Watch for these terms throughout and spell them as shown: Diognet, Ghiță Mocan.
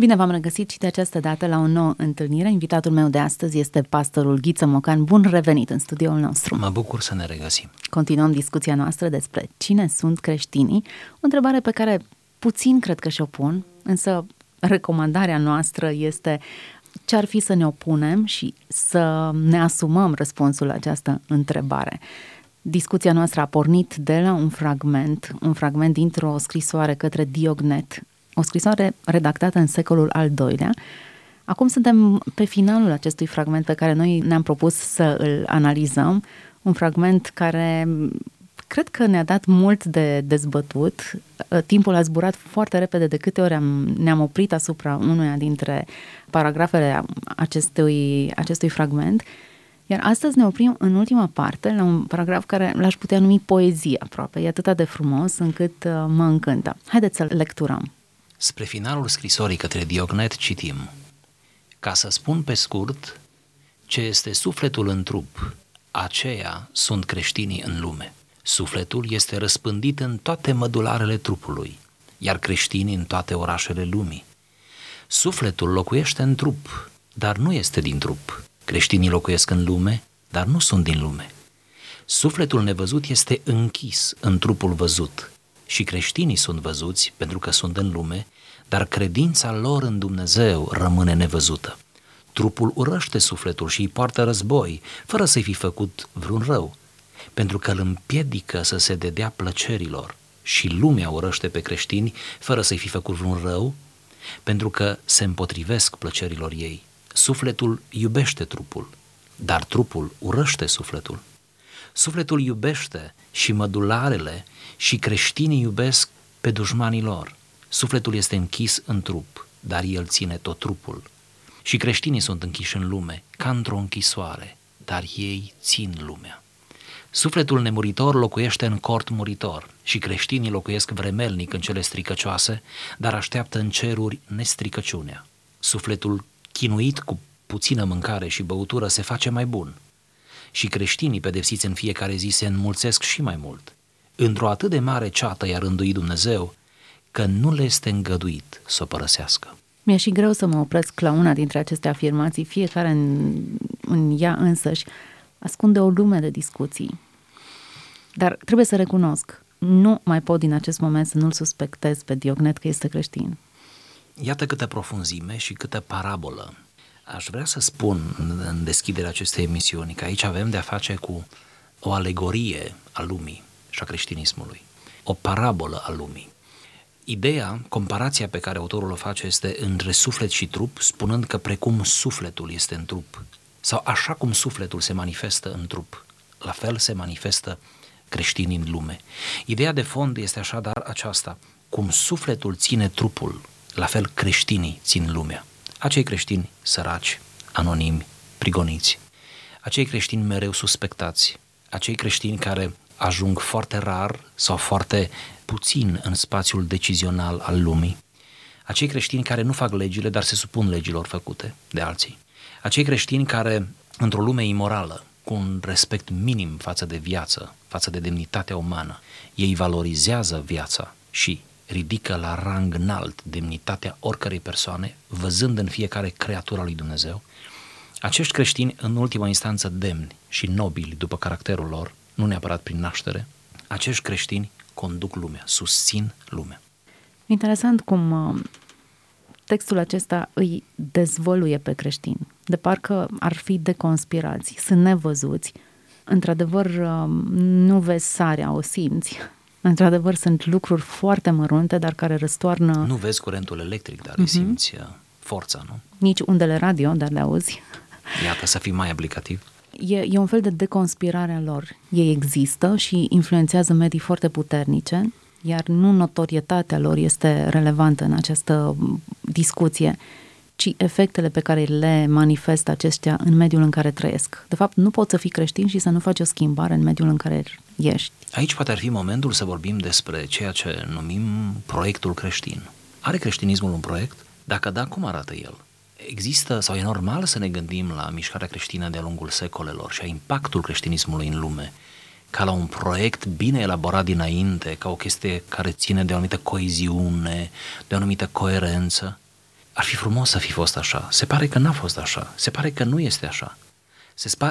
Bine v-am regăsit și de această dată la o nouă întâlnire. Invitatul meu de astăzi este pastorul Ghiță Mocan. Bun revenit în studioul nostru. Mă bucur să ne regăsim. Continuăm discuția noastră despre cine sunt creștinii, o întrebare pe care puțin cred că și-o pun, însă recomandarea noastră este ce ar fi să ne opunem și să ne asumăm răspunsul la această întrebare. Discuția noastră a pornit de la un fragment dintr-o scrisoare către Diognet, o scrisoare redactată în secolul al II-lea. Acum suntem pe finalul acestui fragment pe care noi ne-am propus să îl analizăm, un fragment care cred că ne-a dat mult de dezbătut. Timpul a zburat foarte repede, de câte ori ne-am oprit asupra unuia dintre paragrafele acestui fragment. Iar astăzi ne oprim în ultima parte la un paragraf care l-aș putea numi poezie aproape. E atât de frumos încât mă încântă. Haideți să-l lecturăm. Spre finalul scrisorii către Diognet citim: ca să spun pe scurt, ce este sufletul în trup, aceia sunt creștinii în lume. Sufletul este răspândit în toate mădularele trupului, iar creștinii în toate orașele lumii. Sufletul locuiește în trup, dar nu este din trup. Creștinii locuiesc în lume, dar nu sunt din lume. Sufletul nevăzut este închis în trupul văzut și creștinii sunt văzuți pentru că sunt în lume, dar credința lor în Dumnezeu rămâne nevăzută. Trupul urăște sufletul și îi poartă război, fără să-i fi făcut vreun rău, pentru că îl împiedică să se dedea plăcerilor, și lumea urăște pe creștini fără să-i fi făcut vreun rău, pentru că se împotrivesc plăcerilor ei. Sufletul iubește trupul, dar trupul urăște sufletul. Sufletul iubește și mădularele și creștinii iubesc pe dușmanii lor. Sufletul este închis în trup, dar el ține tot trupul. Și creștinii sunt închiși în lume, ca într-o închisoare, dar ei țin lumea. Sufletul nemuritor locuiește în cort muritor și creștinii locuiesc vremelnic în cele stricăcioase, dar așteaptă în ceruri nestricăciunea. Sufletul chinuit cu puțină mâncare și băutură se face mai bun și creștinii pedepsiți în fiecare zi se înmulțesc și mai mult. Într-o atât de mare ceată i-a rânduit Dumnezeu că nu le este îngăduit să o părăsească. Mi-e și greu să mă opresc la una dintre aceste afirmații, fiecare în ea însăși ascunde o lume de discuții. Dar trebuie să recunosc, nu mai pot din acest moment să nu-l suspectez pe Diognet că este creștin. Iată câtă profunzime și câtă parabolă. Aș vrea să spun în deschiderea acestei emisiuni că aici avem de-a face cu o alegorie a lumii și a creștinismului, o parabolă a lumii. Ideea, comparația pe care autorul o face este între suflet și trup, spunând că precum sufletul este în trup, sau așa cum sufletul se manifestă în trup, la fel se manifestă creștinii în lume. Ideea de fond este așadar aceasta: cum sufletul ține trupul, la fel creștinii țin lumea. Acei creștini săraci, anonimi, prigoniți, acei creștini mereu suspectați, acei creștini care ajung foarte rar sau foarte puțin în spațiul decizional al lumii, acei creștini care nu fac legile, dar se supun legilor făcute de alții, acei creștini care, într-o lume imorală, cu un respect minim față de viață, față de demnitatea umană, ei valorizează viața și ridică la rang înalt demnitatea oricărei persoane, văzând în fiecare creatura lui Dumnezeu. Acești creștini, în ultima instanță demni și nobili după caracterul lor, nu neapărat prin naștere, acești creștini conduc lumea, susțin lumea. Interesant cum textul acesta îi dezvăluie pe creștini, de parcă ar fi deconspirați, sunt nevăzuți. Într-adevăr, nu vezi sarea, o simți. Într-adevăr, sunt lucruri foarte mărunte, dar care răstoarnă... Nu vezi curentul electric, dar simți forța, nu? Nici undele radio, dar le auzi. Iată, să fii mai aplicativ. E un fel de deconspirare a lor. Ei există și influențează medii foarte puternice, iar nu notorietatea lor este relevantă în această discuție, ci efectele pe care le manifestă aceștia în mediul în care trăiesc. De fapt, nu poți să fii creștin și să nu faci o schimbare în mediul în care ești. Aici poate ar fi momentul să vorbim despre ceea ce numim proiectul creștin. Are creștinismul un proiect? Dacă da, cum arată el? Există sau e normal să ne gândim la mișcarea creștină de-a lungul secolelor și a impactul creștinismului în lume ca la un proiect bine elaborat dinainte, ca o chestie care ține de o anumită coeziune, de o anumită coerență? Ar fi frumos să fi fost așa. Se pare că n-a fost așa. Se pare că nu este așa.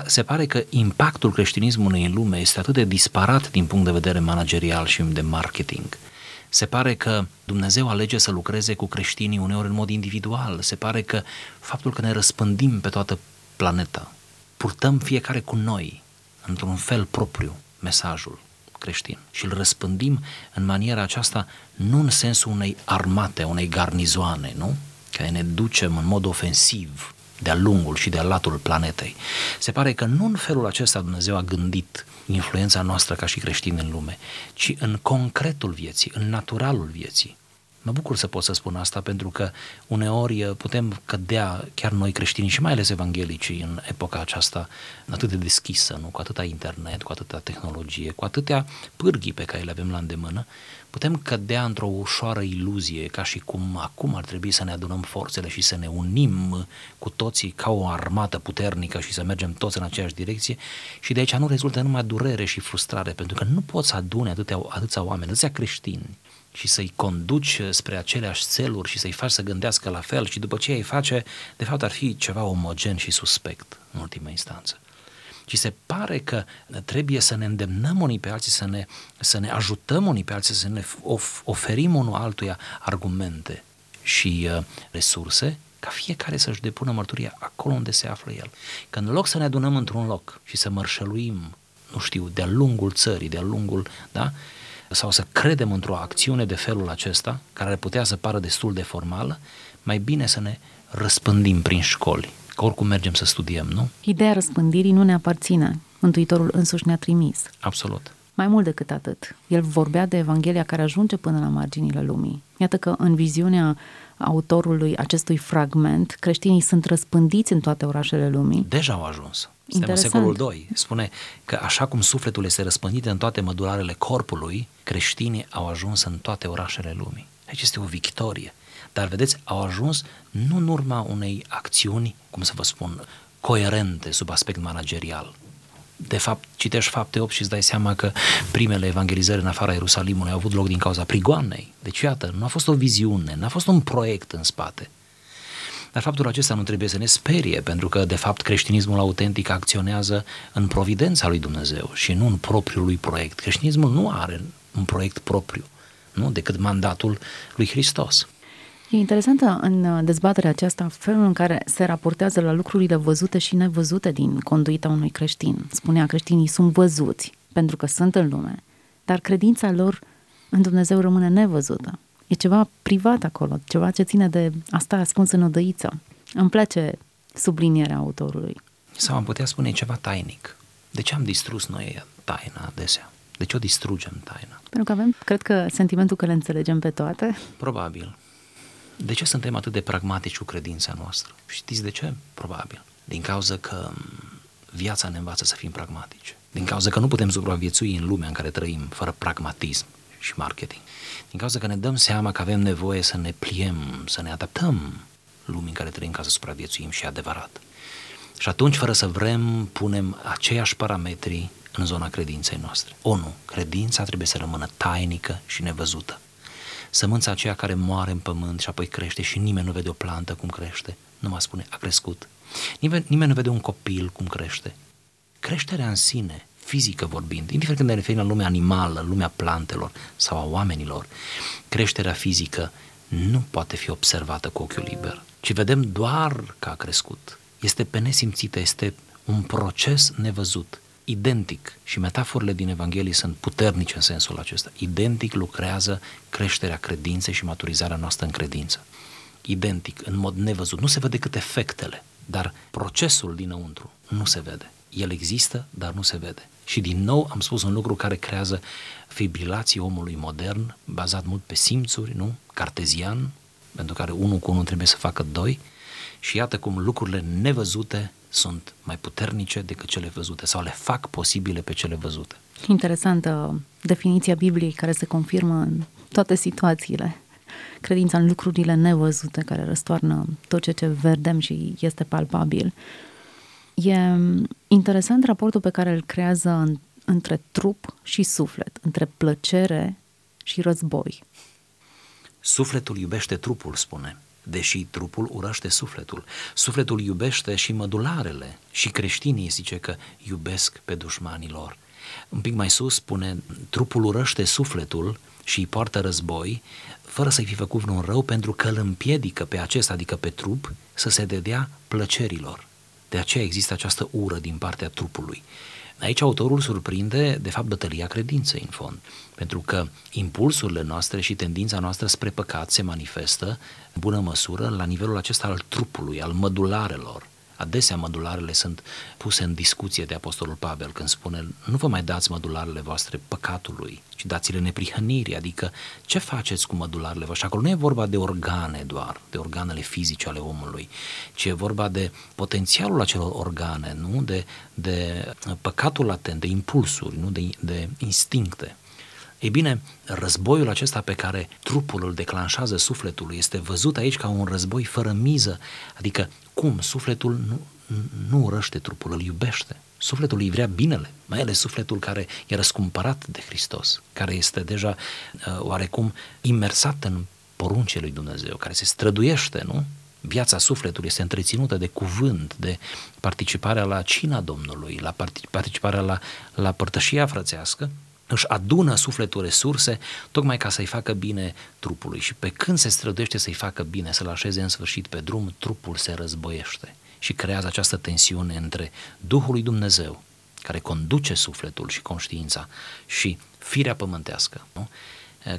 Se pare că impactul creștinismului în lume este atât de disparat din punct de vedere managerial și de marketing. Se pare că Dumnezeu alege să lucreze cu creștinii uneori în mod individual. Se pare că faptul că ne răspândim pe toată planeta, purtăm fiecare cu noi, într-un fel propriu, mesajul creștin și îl răspândim în maniera aceasta, nu în sensul unei armate, unei garnizoane, nu? Că ne ducem în mod ofensiv de-a lungul și de-a latul planetei. Se pare că nu în felul acesta Dumnezeu a gândit influența noastră ca și creștini în lume, ci în concretul vieții, în naturalul vieții. Mă bucur să pot să spun asta, pentru că uneori putem cădea chiar noi creștini și mai ales evanghelicii în epoca aceasta atât de deschisă, nu? Cu atâta internet, cu atâta tehnologie, cu atâtea pârghii pe care le avem la îndemână, putem cădea într-o ușoară iluzie, ca și cum acum ar trebui să ne adunăm forțele și să ne unim cu toții ca o armată puternică și să mergem toți în aceeași direcție, și de aici nu rezultă numai durere și frustrare, pentru că nu poți adune atâția oameni, atâția creștini, și să-i conduci spre aceleași țeluri și să-i faci să gândească la fel, și după ce îi face, de fapt ar fi ceva omogen și suspect în ultima instanță. Și se pare că trebuie să ne îndemnăm unii pe alții, să ne ajutăm unii pe alții, să ne oferim unul altuia argumente și resurse, ca fiecare să-și depună mărturia acolo unde se află el. Că în loc să ne adunăm într-un loc și să mărșăluim, nu știu, de-a lungul țării, de-a lungul, da? Sau să credem într-o acțiune de felul acesta, care ar putea să pară destul de formală, mai bine să ne răspândim prin școli, că oricum mergem să studiem, nu? Ideea răspândirii nu ne aparține. Mântuitorul însuși ne-a trimis. Absolut. Mai mult decât atât, el vorbea de Evanghelia care ajunge până la marginile lumii. Iată că în viziunea autorului acestui fragment, creștinii sunt răspândiți în toate orașele lumii. Deja au ajuns. Suntem în secolul II. Spune că așa cum sufletul este răspândit în toate mădularele corpului, creștinii au ajuns în toate orașele lumii. Deci este o victorie. Dar vedeți, au ajuns nu în urma unei acțiuni, cum să vă spun, coerente sub aspect managerial. De fapt, citești Fapte 8 și îți dai seama că primele evangelizări în afara Ierusalimului au avut loc din cauza prigoanei. Deci iată, nu a fost o viziune, nu a fost un proiect în spate. Dar faptul acesta nu trebuie să ne sperie, pentru că, de fapt, creștinismul autentic acționează în providența lui Dumnezeu și nu în propriul lui proiect. Creștinismul nu are un proiect propriu, nu, decât mandatul lui Hristos. E interesantă în dezbaterea aceasta felul în care se raportează la lucrurile văzute și nevăzute din conduita unui creștin. Spunea, creștinii sunt văzuți pentru că sunt în lume, dar credința lor în Dumnezeu rămâne nevăzută. E ceva privat acolo, ceva ce ține de asta ascuns în odăiță. Îmi place sublinierea autorului. Sau am putea spune ceva tainic. De ce am distrus noi taina adesea? De ce o distrugem taina? Pentru că avem, cred că, sentimentul că le înțelegem pe toate. Probabil. De ce suntem atât de pragmatici cu credința noastră? Știți de ce? Probabil. Din cauza că viața ne învață să fim pragmatici. Din cauza că nu putem supraviețui în lumea în care trăim fără pragmatism și marketing. Din cauza că ne dăm seama că avem nevoie să ne pliem, să ne adaptăm lumii în care trăim ca să supraviețuim, și adevărat. Și atunci, fără să vrem, punem aceiași parametri în zona credinței noastre. Unu, credința trebuie să rămână tainică și nevăzută. Sămânța aceea care moare în pământ și apoi crește și nimeni nu vede o plantă cum crește, numai spune, a crescut. Nimeni nu vede un copil cum crește. Creșterea în sine, fizică vorbind, indiferent când ne referim la lumea animală, lumea plantelor sau a oamenilor, creșterea fizică nu poate fi observată cu ochiul liber, ci vedem doar că a crescut. Este pe nesimțită, este un proces nevăzut. Identic, și metaforile din Evanghelie sunt puternice în sensul acesta, identic lucrează creșterea credinței și maturizarea noastră în credință. Identic, în mod nevăzut. Nu se vede cât efectele, dar procesul dinăuntru nu se vede. El există, dar nu se vede. Și din nou am spus un lucru care creează fibrilații omului modern, bazat mult pe simțuri, nu? Cartezian, pentru care unul cu unul trebuie să facă doi. Și iată cum lucrurile nevăzute sunt mai puternice decât cele văzute sau le fac posibile pe cele văzute. Interesantă definiția Bibliei care se confirmă în toate situațiile. Credința în lucrurile nevăzute care răstoarnă tot ce vedem și este palpabil. E interesant raportul pe care îl creează între trup și suflet, între plăcere și război. Sufletul iubește trupul, spune. deși trupul urăște sufletul. Sufletul iubește și mădularele și creștinii, zice că iubesc pe dușmanii lor. Un pic mai sus spune, trupul urăște sufletul și îi poartă război, fără să-i fi făcut vreun rău, pentru că îl împiedică pe acesta, adică pe trup, să se dedea plăcerilor. De aceea există această ură din partea trupului. Aici autorul surprinde, de fapt, bătălia credinței, în fond, pentru că impulsurile noastre și tendința noastră spre păcat se manifestă, în bună măsură, la nivelul acesta al trupului, al mădularelor. Adesea mădularele sunt puse în discuție de Apostolul Pavel când spune: nu vă mai dați mădularele voastre păcatului, ci dați-le neprihănirii, adică ce faceți cu mădularele voastre? Acolo nu e vorba de organe doar, de organele fizice ale omului, ci e vorba de potențialul acelor organe, nu? De păcatul latent, de impulsuri, nu? De instincte. Ei bine, războiul acesta pe care trupul îl declanșează sufletului este văzut aici ca un război fără miză, adică cum sufletul nu urăște trupul, îl iubește. Sufletul îi vrea binele, mai ales sufletul care e răscumpărat de Hristos, care este deja oarecum imersat în poruncile lui Dumnezeu, care se străduiește, nu? Viața sufletului este întreținută de cuvânt, de participarea la cina Domnului, la participarea la părtășia frățească. Își adună sufletul resurse tocmai ca să-i facă bine trupului și pe când se străduiește să-i facă bine, să-l așeze în sfârșit pe drum, trupul se războiește și creează această tensiune între Duhul lui Dumnezeu, care conduce sufletul și conștiința, și firea pământească, nu?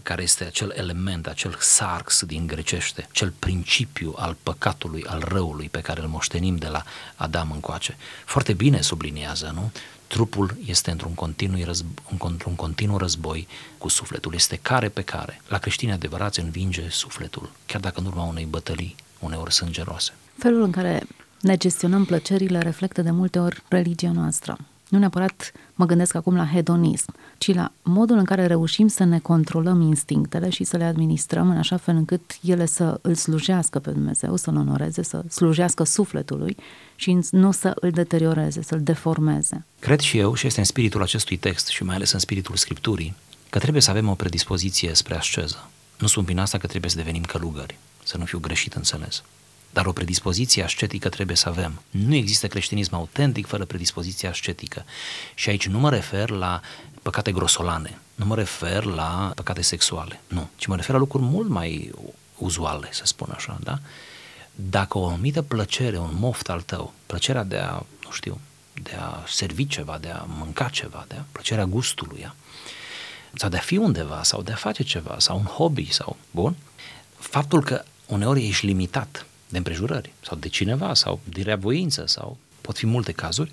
Care este acel element, acel sarx din grecește, cel principiu al păcatului, al răului pe care îl moștenim de la Adam încoace. Foarte bine subliniază, nu? Trupul este într-un continuu război cu sufletul, este care pe care. La creștinii adevărați învinge sufletul, chiar dacă în urma unei bătălii, uneori sângeroase. Felul în care ne gestionăm plăcerile reflectă de multe ori religia noastră. Nu neapărat mă gândesc acum la hedonism, ci la modul în care reușim să ne controlăm instinctele și să le administrăm în așa fel încât ele să îl slujească pe Dumnezeu, să-l onoreze, să slujească sufletului și nu să îl deterioreze, să-l deformeze. Cred și eu, și este în spiritul acestui text și mai ales în spiritul Scripturii, că trebuie să avem o predispoziție spre asceză. Nu spun prin asta că trebuie să devenim călugări, să nu fiu greșit înțeles. Dar o predispoziție ascetică trebuie să avem. Nu există creștinism autentic fără predispoziție ascetică. Și aici nu mă refer la păcate grosolane, nu mă refer la păcate sexuale, nu, ci mă refer la lucruri mult mai uzuale, să spun așa, da? Dacă o anumită plăcere, un moft al tău, plăcerea de a, nu știu, de a servi ceva, de a mânca ceva, de a, plăcerea gustului, sau de a fi undeva, sau de a face ceva, sau un hobby, sau, bun, faptul că uneori ești limitat de împrejurări, sau de cineva, sau de reavoință, sau pot fi multe cazuri,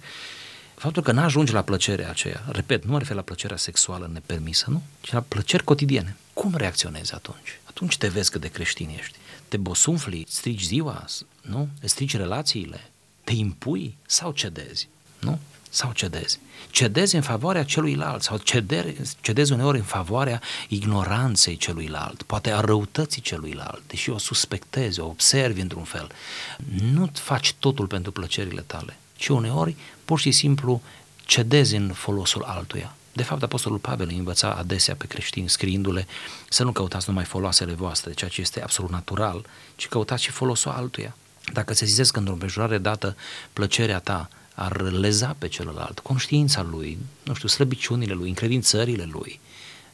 faptul că n-ajungi la plăcerea aceea, repet, nu mă refer la plăcerea sexuală nepermisă, nu, ci la plăceri cotidiene. Cum reacționezi atunci? Atunci te vezi că de creștin ești. Te bosunfli, strici ziua, nu? Strici relațiile, te impui sau cedezi, nu? Sau cedezi. Cedezi în favoarea celuilalt sau cedezi uneori în favoarea ignoranței celuilalt, poate a răutății celuilalt, deși o suspectezi, o observi într-un fel. Nu-ți faci totul pentru plăcerile tale, ci uneori pur și simplu cedezi în folosul altuia. De fapt, Apostolul Pavel îi învăța adesea pe creștini scriindu-le să nu căutați numai foloasele voastre, ceea ce este absolut natural, ci căutați și folosul altuia. Dacă sesizezi că într-o împrejurare dată plăcerea ta ar leza pe celălalt, conștiința lui, nu știu, slăbiciunile lui, încredințările lui,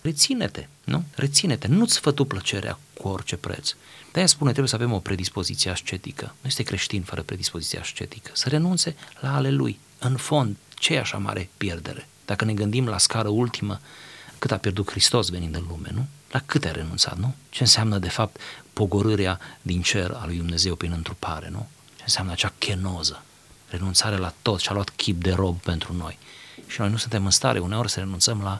reține-te, nu? Reține-te, nu-ți fă tu plăcerea cu orice preț. De-aia spune, trebuie să avem o predispoziție ascetică. Nu este creștin fără predispoziție ascetică. Să renunțe la ale lui. În fond, ce e așa mare pierdere? Dacă ne gândim la scară ultimă, cât a pierdut Hristos venind în lume, nu? La cât a renunțat, nu? Ce înseamnă, de fapt, pogorârea din cer a lui Dumnezeu prin întrupare, nu? Ce înseamnă acea chenoză? Renunțare la tot, și-a luat chip de rob pentru noi. Și noi nu suntem în stare uneori să renunțăm la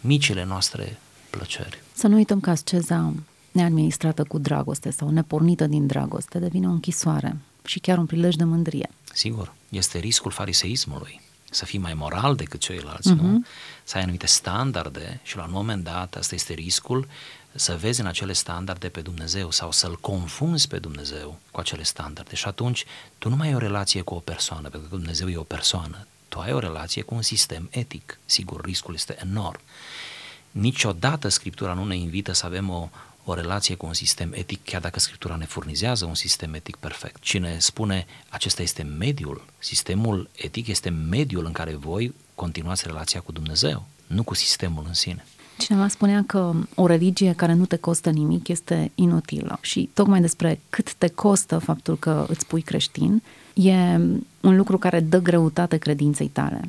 micile noastre plăceri. Să nu uităm că asceza neadministrată cu dragoste sau nepornită din dragoste devine o închisoare și chiar un prilej de mândrie. Sigur, este riscul fariseismului, să fii mai moral decât ceilalți, nu? Să ai anumite standarde și la un moment dat, asta este riscul, să vezi în acele standarde pe Dumnezeu sau să-L confunzi pe Dumnezeu cu acele standarde. Și atunci tu nu mai ai o relație cu o persoană, pentru că Dumnezeu e o persoană. Tu ai o relație cu un sistem etic. Sigur, riscul este enorm. Niciodată Scriptura nu ne invită să avem o o relație cu un sistem etic, chiar dacă Scriptura ne furnizează un sistem etic perfect. Cine spune acesta este mediul, sistemul etic este mediul în care voi continuați relația cu Dumnezeu, nu cu sistemul în sine. Cineva spunea că o religie care nu te costă nimic este inutilă și tocmai despre cât te costă faptul că îți pui creștin e un lucru care dă greutate credinței tale.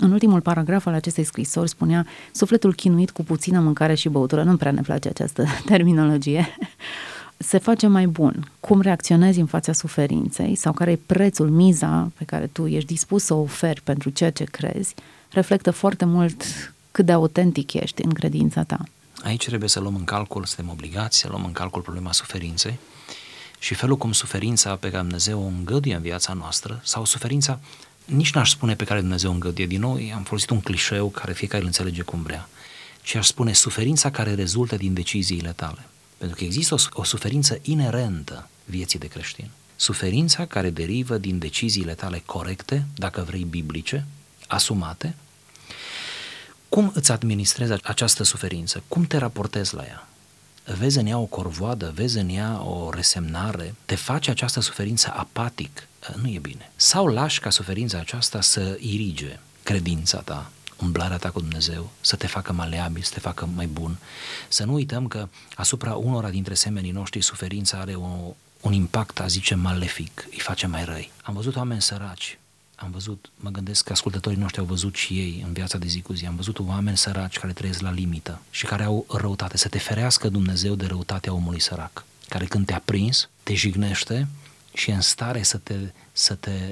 În ultimul paragraf al acestei scrisori spunea: sufletul chinuit cu puțină mâncare și băutură, nu prea ne place această terminologie, se face mai bun. Cum reacționezi în fața suferinței sau care e prețul, miza pe care tu ești dispus să o oferi pentru ceea ce crezi, reflectă foarte mult cât de autentic ești în credința ta. Aici trebuie să luăm în calcul, suntem obligați să luăm în calcul problema suferinței și felul cum suferința pe care Dumnezeu o îngăduie în viața noastră sau suferința, nici n-aș spune pe care Dumnezeu o îngăduie, din nou am folosit un clișeu care fiecare îl înțelege cum vrea, și aș spune suferința care rezultă din deciziile tale. Pentru că există o suferință inerentă vieții de creștin. Suferința care derivă din deciziile tale corecte, dacă vrei biblice, asumate. Cum îți administrezi această suferință? Cum te raportezi la ea? Vezi în ea o corvoadă, vezi în ea o resemnare, te face această suferință apatic, nu e bine. Sau lași ca suferința aceasta să irige credința ta, umblarea ta cu Dumnezeu, să te facă maleabil, să te facă mai bun. Să nu uităm că asupra unora dintre semenii noștri suferința are un impact, a zice, malefic, îi face mai răi. Am văzut oameni săraci. Mă gândesc că ascultătorii noștri au văzut și ei în viața de zi cu zi, am văzut oameni săraci care trăiesc la limită și care au răutate, să te ferească Dumnezeu de răutatea omului sărac, care când te-a prins, te jignește și e în stare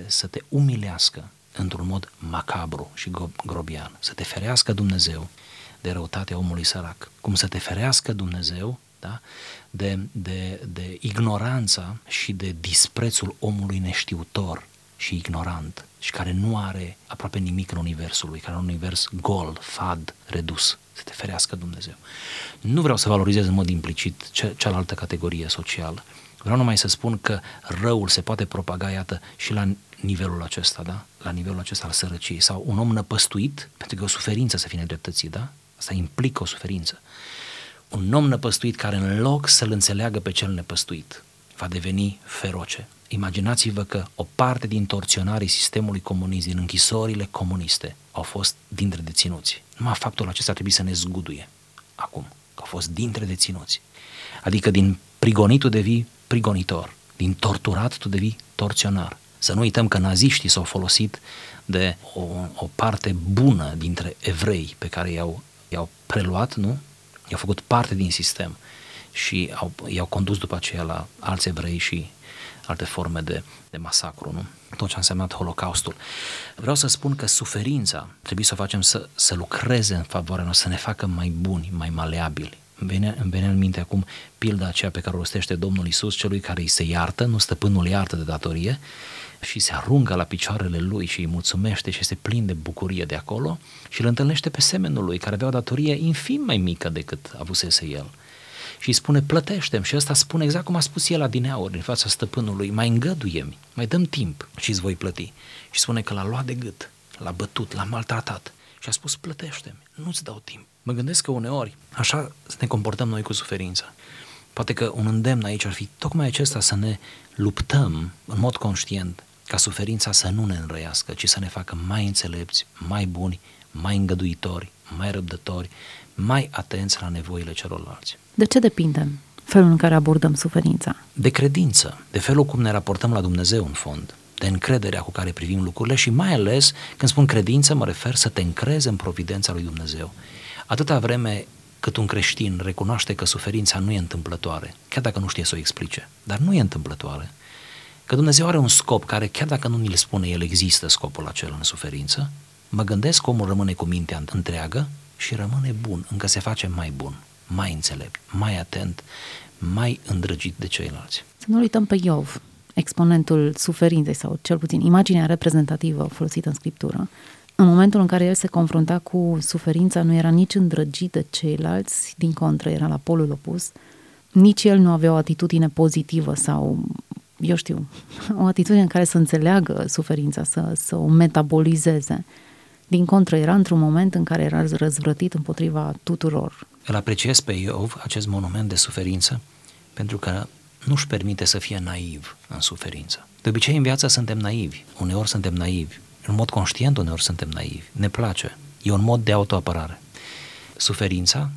să te umilească într-un mod macabru și grobian, să te ferească Dumnezeu de răutatea omului sărac, cum să te ferească Dumnezeu, da? de ignoranța și de disprețul omului neștiutor și ignorant și care nu are aproape nimic în universul lui, care are un univers gol, fad, redus, să te ferească Dumnezeu. Nu vreau să valorizez în mod implicit cealaltă categorie socială, vreau numai să spun că răul se poate propaga, iată, și la nivelul acesta, da? La nivelul acesta al sărăciei, sau un om năpăstuit, pentru că e o suferință să fie nedreptățit, da? Asta implică o suferință. Un om năpăstuit care în loc să-l înțeleagă pe cel nepăstuit, va deveni feroce. Imaginați-vă că o parte din torționarii sistemului comunist, din închisorile comuniste, au fost dintre deținuți. Numai faptul acesta trebuie să ne zguduie acum, că au fost dintre deținuți. Adică din prigonit tu devii prigonitor, din torturat tu devii torționar. Să nu uităm că naziștii s-au folosit de o parte bună dintre evrei pe care i-au preluat, nu? I-au făcut parte din sistem și i-au condus după aceea la alți evrei și alte forme de masacru, nu? Tot ce a însemnat Holocaustul. Vreau să spun că suferința trebuie să o facem să lucreze în favoarea noastră, să ne facă mai buni, mai maleabili. Îmi venea în minte acum pilda aceea pe care o rostește Domnul Iisus, celui care îi se iartă, nu stăpânul iartă de datorie, și se aruncă la picioarele lui și îi mulțumește și este plin de bucurie de acolo și îl întâlnește pe semenul lui, care avea o datorie infim mai mică decât avusese el. Și îi spune: plătește-mi. Și ăsta spune exact cum a spus el adineauri în fața stăpânului: mai îngăduie-mi, mai dăm timp și îți voi plăti. Și spune că l-a luat de gât, l-a bătut, l-a maltratat și a spus: plătește-mi, nu-ți dau timp. Mă gândesc că uneori așa ne comportăm noi cu suferința. Poate că un îndemn aici ar fi tocmai acesta, să ne luptăm în mod conștient ca suferința să nu ne înrăiască, ci să ne facă mai înțelepți, mai buni, mai îngăduitori, mai răbdători, mai atenți la nevoile celorlalți. De ce depindem felul în care abordăm suferința? De credință, de felul cum ne raportăm la Dumnezeu în fond, de încrederea cu care privim lucrurile și mai ales, când spun credință, mă refer să te încrezi în providența lui Dumnezeu. Atâta vreme cât un creștin recunoaște că suferința nu e întâmplătoare, chiar dacă nu știe să o explice, dar nu e întâmplătoare, că Dumnezeu are un scop care, chiar dacă nu ni-l spune el, există scopul acela în suferință, mă gândesc că omul rămâne cu mintea întreagă și rămâne bun, încă se face mai bun, mai înțelept, mai atent, mai îndrăgit de ceilalți. Să nu uităm pe Iov, exponentul suferinței sau cel puțin imaginea reprezentativă folosită în Scriptură. În momentul în care el se confrunta cu suferința, nu era nici îndrăgit de ceilalți, din contră, era la polul opus, nici el nu avea o atitudine pozitivă sau, eu știu, o atitudine în care să înțeleagă suferința, să o metabolizeze. Din contră, era într-un moment în care era răzvrătit împotriva tuturor. Îl apreciez pe Iov, acest monument de suferință, pentru că nu-și permite să fie naiv în suferință. De obicei în viață suntem naivi, uneori suntem naivi, în mod conștient uneori suntem naivi, ne place, e un mod de autoapărare. Suferința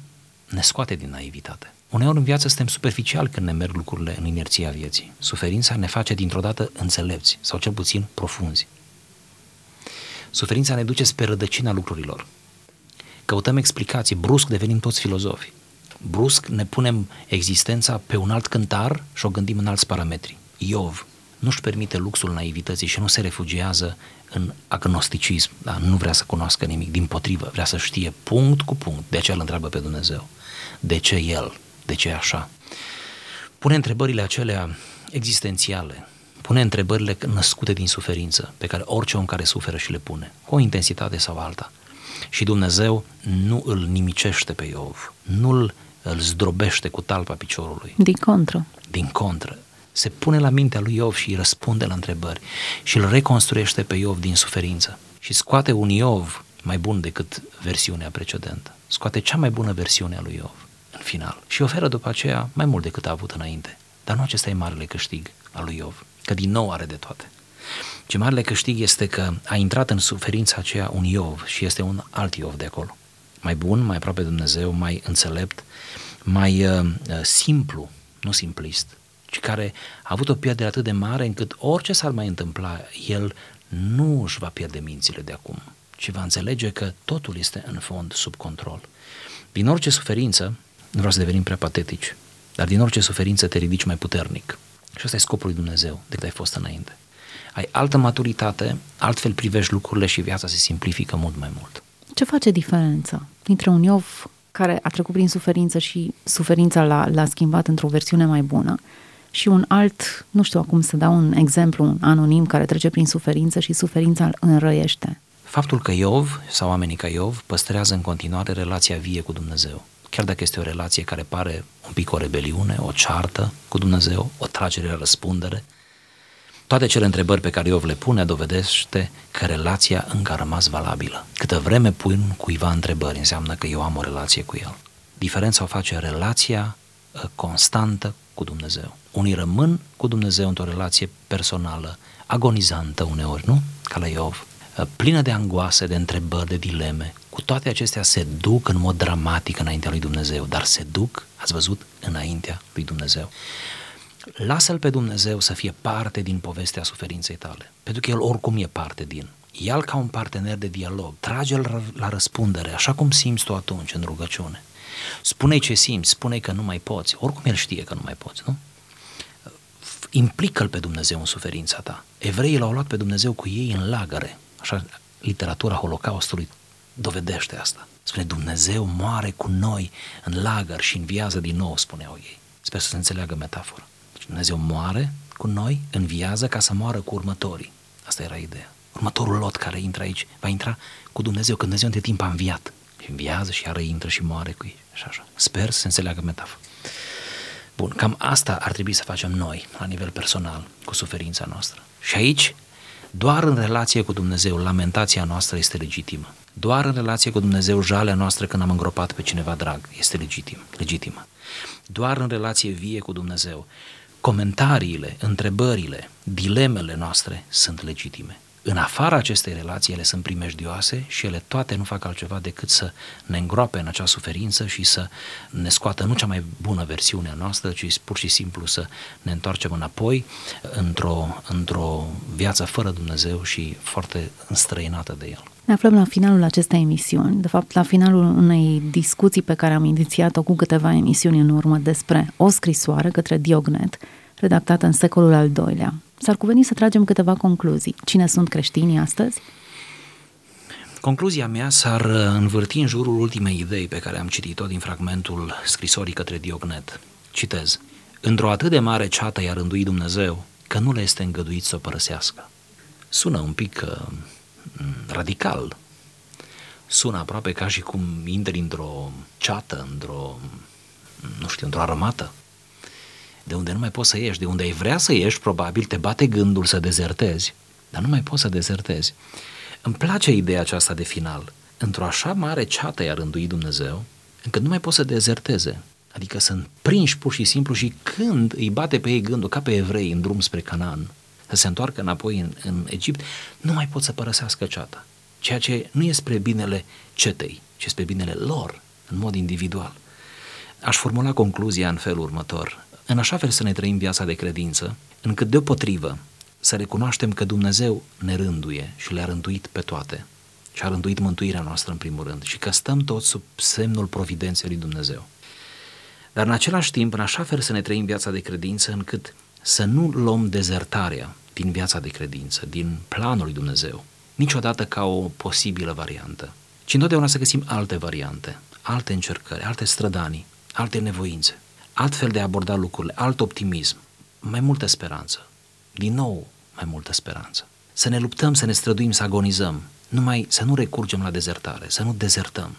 ne scoate din naivitate. Uneori în viață suntem superficiali când ne merg lucrurile în inerția vieții. Suferința ne face dintr-o dată înțelepți sau cel puțin profunzi. Suferința ne duce spre rădăcina lucrurilor. Căutăm explicații, brusc devenim toți filozofi. Brusc ne punem existența pe un alt cântar și o gândim în alți parametri. Iov nu-și permite luxul naivității și nu se refugiază în agnosticism, dar nu vrea să cunoască nimic, din potrivă, vrea să știe punct cu punct. De aceea îl întreabă pe Dumnezeu. De ce el? De ce așa? Pune întrebările acelea existențiale, pune întrebările născute din suferință, pe care orice om care suferă și le pune, cu o intensitate sau alta. Și Dumnezeu nu îl nimicește pe Iov, nu îl zdrobește cu talpa piciorului. Din contră. Se pune la mintea lui Iov și îi răspunde la întrebări și îl reconstruiește pe Iov din suferință și scoate un Iov mai bun decât versiunea precedentă. Scoate cea mai bună versiune a lui Iov în final și oferă după aceea mai mult decât a avut înainte. Dar nu acesta e marele câștig al lui Iov, că din nou are de toate. Ce marele câștig este că a intrat în suferința aceea un Iov și este un alt Iov de acolo. Mai bun, mai aproape de Dumnezeu, mai înțelept, mai simplu, nu simplist, ci care a avut o pierdere atât de mare încât orice s-ar mai întâmpla, el nu își va pierde mințile de acum, ci va înțelege că totul este în fond sub control. Din orice suferință, nu vreau să devenim prea patetici, dar din orice suferință te ridici mai puternic. Și ăsta e scopul lui Dumnezeu decât ai fost înainte. Ai altă maturitate, altfel privești lucrurile și viața se simplifică mult mai mult. Ce face diferența dintre un Iov care a trecut prin suferință și suferința l-a schimbat într-o versiune mai bună și un alt, nu știu acum să dau un exemplu, un anonim care trece prin suferință și suferința îl înrăiește? Faptul că Iov sau oamenii ca Iov păstrează în continuare relația vie cu Dumnezeu. Chiar dacă este o relație care pare un pic o rebeliune, o ceartă cu Dumnezeu, o tragere la răspundere, toate cele întrebări pe care Iov le pune dovedește că relația încă a rămas valabilă. Câtă vreme pun cuiva întrebări, înseamnă că eu am o relație cu el. Diferența o face relația constantă cu Dumnezeu. Unii rămân cu Dumnezeu într-o relație personală, agonizantă uneori, nu? Ca la Iov, plină de angoase, de întrebări, de dileme. Cu toate acestea se duc în mod dramatic înaintea lui Dumnezeu, dar se duc, ați văzut, înaintea lui Dumnezeu. Lasă-L pe Dumnezeu să fie parte din povestea suferinței tale, pentru că El oricum e parte din. Ia-L ca un partener de dialog, trage-L la răspundere, așa cum simți tu atunci în rugăciune. Spune-i ce simți, spune-i că nu mai poți, oricum El știe că nu mai poți, nu? Implică-L pe Dumnezeu în suferința ta. Evreii L-au luat pe Dumnezeu cu ei în lagăre, așa literatura Holocaustului dovedește asta. Spune, Dumnezeu moare cu noi în lagăr și înviază din nou, spuneau ei. Sper să se înțeleagă metafora. Dumnezeu moare cu noi, înviază ca să moară cu următorii. Asta era ideea. Următorul lot care intră aici va intra cu Dumnezeu, că Dumnezeu între timp a înviat. Și înviază și iară intră și moare cu ei. Și așa. Sper să se înțeleagă metafora. Bun, cam asta ar trebui să facem noi, la nivel personal, cu suferința noastră. Și aici, doar în relație cu Dumnezeu, lamentația noastră este legitimă. Doar în relație cu Dumnezeu, jalea noastră când am îngropat pe cineva drag este legitimă. Doar în relație vie cu Dumnezeu, comentariile, întrebările, dilemele noastre sunt legitime. În afara acestei relații ele sunt primejdioase și ele toate nu fac altceva decât să ne îngroape în acea suferință și să ne scoată nu cea mai bună versiune a noastră, ci pur și simplu să ne întoarcem înapoi într-o viață fără Dumnezeu și foarte înstrăinată de El. Ne aflăm la finalul acestei emisiuni, de fapt la finalul unei discuții pe care am inițiat-o cu câteva emisiuni în urmă despre o scrisoare către Diognet, redactată în secolul al II-lea. S-ar cuveni să tragem câteva concluzii. Cine sunt creștinii astăzi? Concluzia mea s-ar învârti în jurul ultimei idei pe care am citit-o din fragmentul scrisorii către Diognet. Citez. Într-o atât de mare ceată i-a rânduit Dumnezeu că nu le este îngăduit să o părăsească. Sună un pic radical. Sună aproape ca și cum intri într-o ceată, într-o armată, de unde nu mai poți să ieși, de unde ai vrea să ieși, probabil te bate gândul să dezertezi, dar nu mai poți să dezertezi. Îmi place ideea aceasta de final. Într-o așa mare ceată i-a rânduit Dumnezeu încât nu mai pot să dezerteze. Adică sunt prinși pur și simplu și când îi bate pe ei gândul, ca pe evrei în drum spre Canaan, să se întoarcă înapoi în Egipt, nu mai pot să părăsească ceata. Ceea ce nu e spre binele cetei, ci spre binele lor, în mod individual. Aș formula concluzia în felul următor. În așa fel să ne trăim viața de credință, încât deopotrivă să recunoaștem că Dumnezeu ne rânduie și le-a rânduit pe toate și a rânduit mântuirea noastră în primul rând și că stăm toți sub semnul providenței lui Dumnezeu. Dar în același timp, în așa fel să ne trăim viața de credință încât să nu luăm dezertarea din viața de credință, din planul lui Dumnezeu, niciodată ca o posibilă variantă, ci întotdeauna să găsim alte variante, alte încercări, alte strădanii, alte nevoințe, altfel de a aborda lucrurile, alt optimism, mai multă speranță, din nou mai multă speranță. Să ne luptăm, să ne străduim, să agonizăm, numai să nu recurgem la dezertare, să nu dezertăm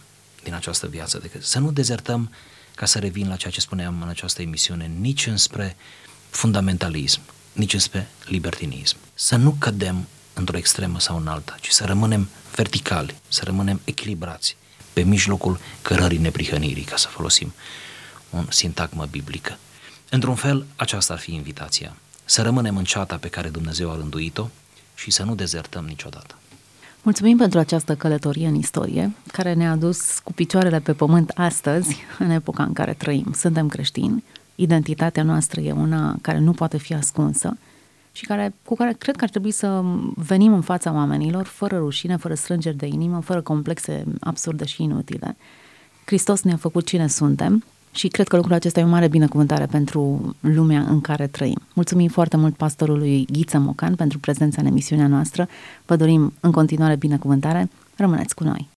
din această viață, să nu dezertăm, ca să revin la ceea ce spuneam în această emisiune, nici înspre fundamentalism, nici înspre libertinism. Să nu cădem într-o extremă sau în alta, ci să rămânem verticali, să rămânem echilibrați pe mijlocul cărării neprihănirii, ca să folosim o sintagmă biblică. Într-un fel, aceasta ar fi invitația, să rămânem în ceata pe care Dumnezeu a rânduit-o și să nu dezertăm niciodată. Mulțumim pentru această călătorie în istorie, care ne-a dus cu picioarele pe pământ astăzi, în epoca în care trăim. Suntem creștini, identitatea noastră e una care nu poate fi ascunsă și cu care cred că ar trebui să venim în fața oamenilor fără rușine, fără strângeri de inimă, fără complexe absurde și inutile. Hristos ne-a făcut cine suntem și cred că lucrul acesta e o mare binecuvântare pentru lumea în care trăim. Mulțumim foarte mult pastorului Ghiță Mocan pentru prezența în emisiunea noastră. Vă dorim în continuare binecuvântare. Rămâneți cu noi!